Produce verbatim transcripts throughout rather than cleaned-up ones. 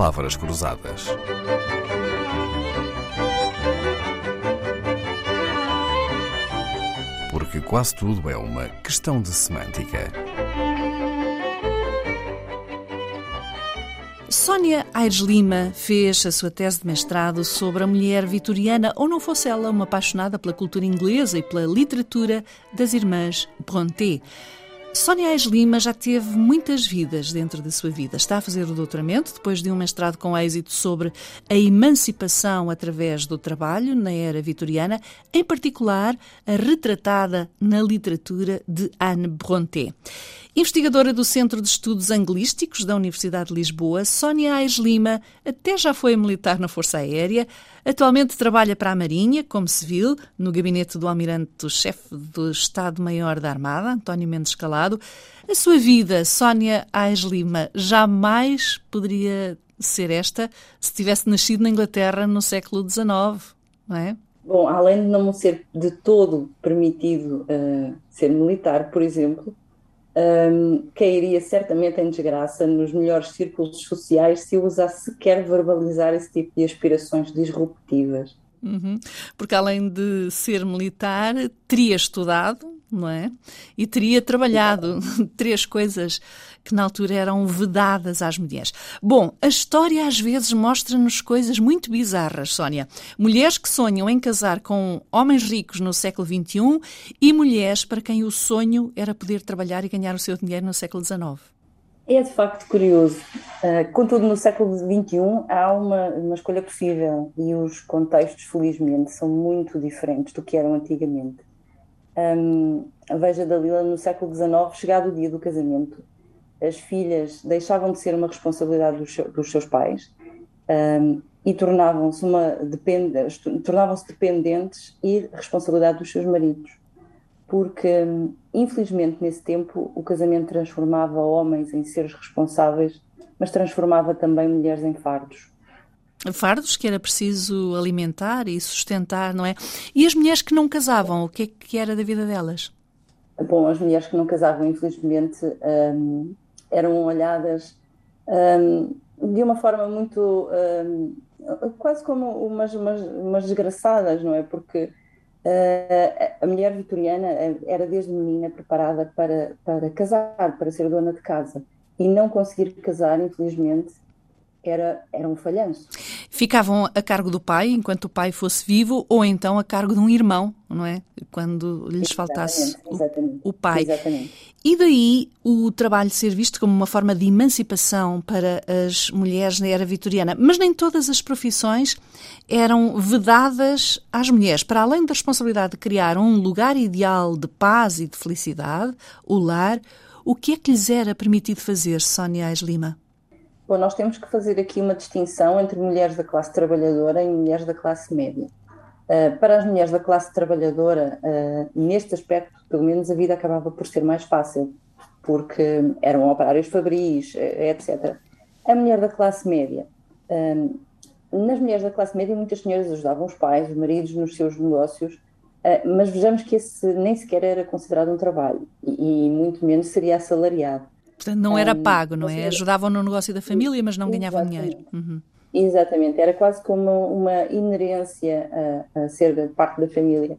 Palavras Cruzadas. Porque quase tudo é uma questão de semântica. Sónia Aires Lima fez a sua tese de mestrado sobre a mulher vitoriana, ou não fosse ela uma apaixonada pela cultura inglesa e pela literatura das irmãs Brontë. Sónia Aires Lima já teve muitas vidas dentro da sua vida. Está a fazer o doutoramento, depois de um mestrado com êxito sobre a emancipação através do trabalho na era vitoriana, em particular a retratada na literatura de Anne Brontë. Investigadora do Centro de Estudos Anglísticos da Universidade de Lisboa, Sónia Aires Lima até já foi militar na Força Aérea, atualmente trabalha para a Marinha, como civil, no gabinete do almirante-chefe do Estado-Maior da Armada, António Mendes Calado. A sua vida, Sónia Aires Lima, jamais poderia ser esta se tivesse nascido na Inglaterra no século dezenove, não é? Bom, além de não ser de todo permitido uh, ser militar, por exemplo, Um, cairia certamente em desgraça nos melhores círculos sociais se usasse sequer verbalizar esse tipo de aspirações disruptivas. Uhum. Porque além de ser militar, teria estudado, não é? E teria trabalhado três coisas que na altura eram vedadas às mulheres. Bom, a história às vezes mostra-nos coisas muito bizarras, Sónia. Mulheres que sonham em casar com homens ricos no século vinte e um e mulheres para quem o sonho era poder trabalhar e ganhar o seu dinheiro no século dezenove. É de facto curioso. Uh, contudo, no século vinte e um há uma, uma escolha possível e os contextos, felizmente, são muito diferentes do que eram antigamente. Um, veja, Dalila, no século dezenove, chegado o dia do casamento, as filhas deixavam de ser uma responsabilidade dos, seu, dos seus pais um, e tornavam-se uma dependentes, tornavam-se dependentes e responsabilidade dos seus maridos, porque um, infelizmente nesse tempo o casamento transformava homens em seres responsáveis, mas transformava também mulheres em fardos. Fardos que era preciso alimentar e sustentar, não é? E as mulheres que não casavam, o que é que era da vida delas? Bom, as mulheres que não casavam, infelizmente, um, eram olhadas um, de uma forma muito, um, quase como umas, umas, umas desgraçadas, não é? Porque uh, a mulher vitoriana era desde menina preparada para, para casar, para ser dona de casa. E não conseguir casar, infelizmente, Era, era um falhanço. Ficavam a cargo do pai, enquanto o pai fosse vivo, ou então a cargo de um irmão, não é? Quando lhes exatamente, faltasse exatamente, o, o pai. Exatamente. E daí o trabalho ser visto como uma forma de emancipação para as mulheres na era vitoriana. Mas nem todas as profissões eram vedadas às mulheres. Para além da responsabilidade de criar um lugar ideal de paz e de felicidade, o lar, o que é que lhes era permitido fazer, Sónia Aires Lima? Bom, nós temos que fazer aqui uma distinção entre mulheres da classe trabalhadora e mulheres da classe média. Uh, para as mulheres da classe trabalhadora, uh, neste aspecto, pelo menos a vida acabava por ser mais fácil, porque eram operários fabris, etcétera. A mulher da classe média. Uh, nas mulheres da classe média, muitas senhoras ajudavam os pais, os maridos nos seus negócios, uh, mas vejamos que esse nem sequer era considerado um trabalho e, e muito menos seria assalariado. Portanto, não era pago, não é? Ajudavam no negócio da família, mas não ganhavam dinheiro. Uhum. Exatamente, era quase como uma inerência a, a ser parte da família.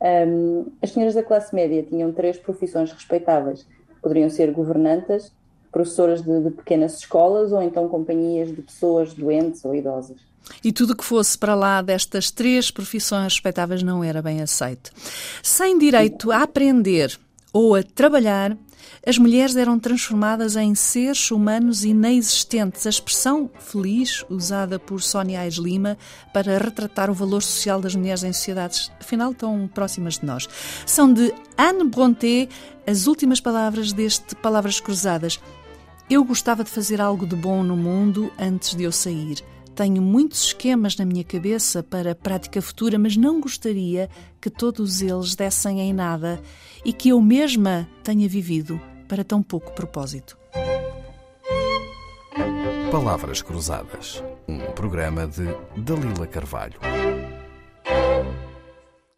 Um, as senhoras da classe média tinham três profissões respeitáveis. Poderiam ser governantas, professoras de, de pequenas escolas ou então companhias de pessoas doentes ou idosas. E tudo que fosse para lá destas três profissões respeitáveis não era bem aceito. Sem direito a aprender ou a trabalhar, as mulheres eram transformadas em seres humanos inexistentes. A expressão feliz, usada por Sónia Aires Lima para retratar o valor social das mulheres em sociedades, afinal, tão próximas de nós. São de Anne Brontë as últimas palavras deste Palavras Cruzadas. Eu gostava de fazer algo de bom no mundo antes de eu sair. Tenho muitos esquemas na minha cabeça para a prática futura, mas não gostaria que todos eles dessem em nada e que eu mesma tenha vivido para tão pouco propósito. Palavras Cruzadas, um programa de Dalila Carvalho.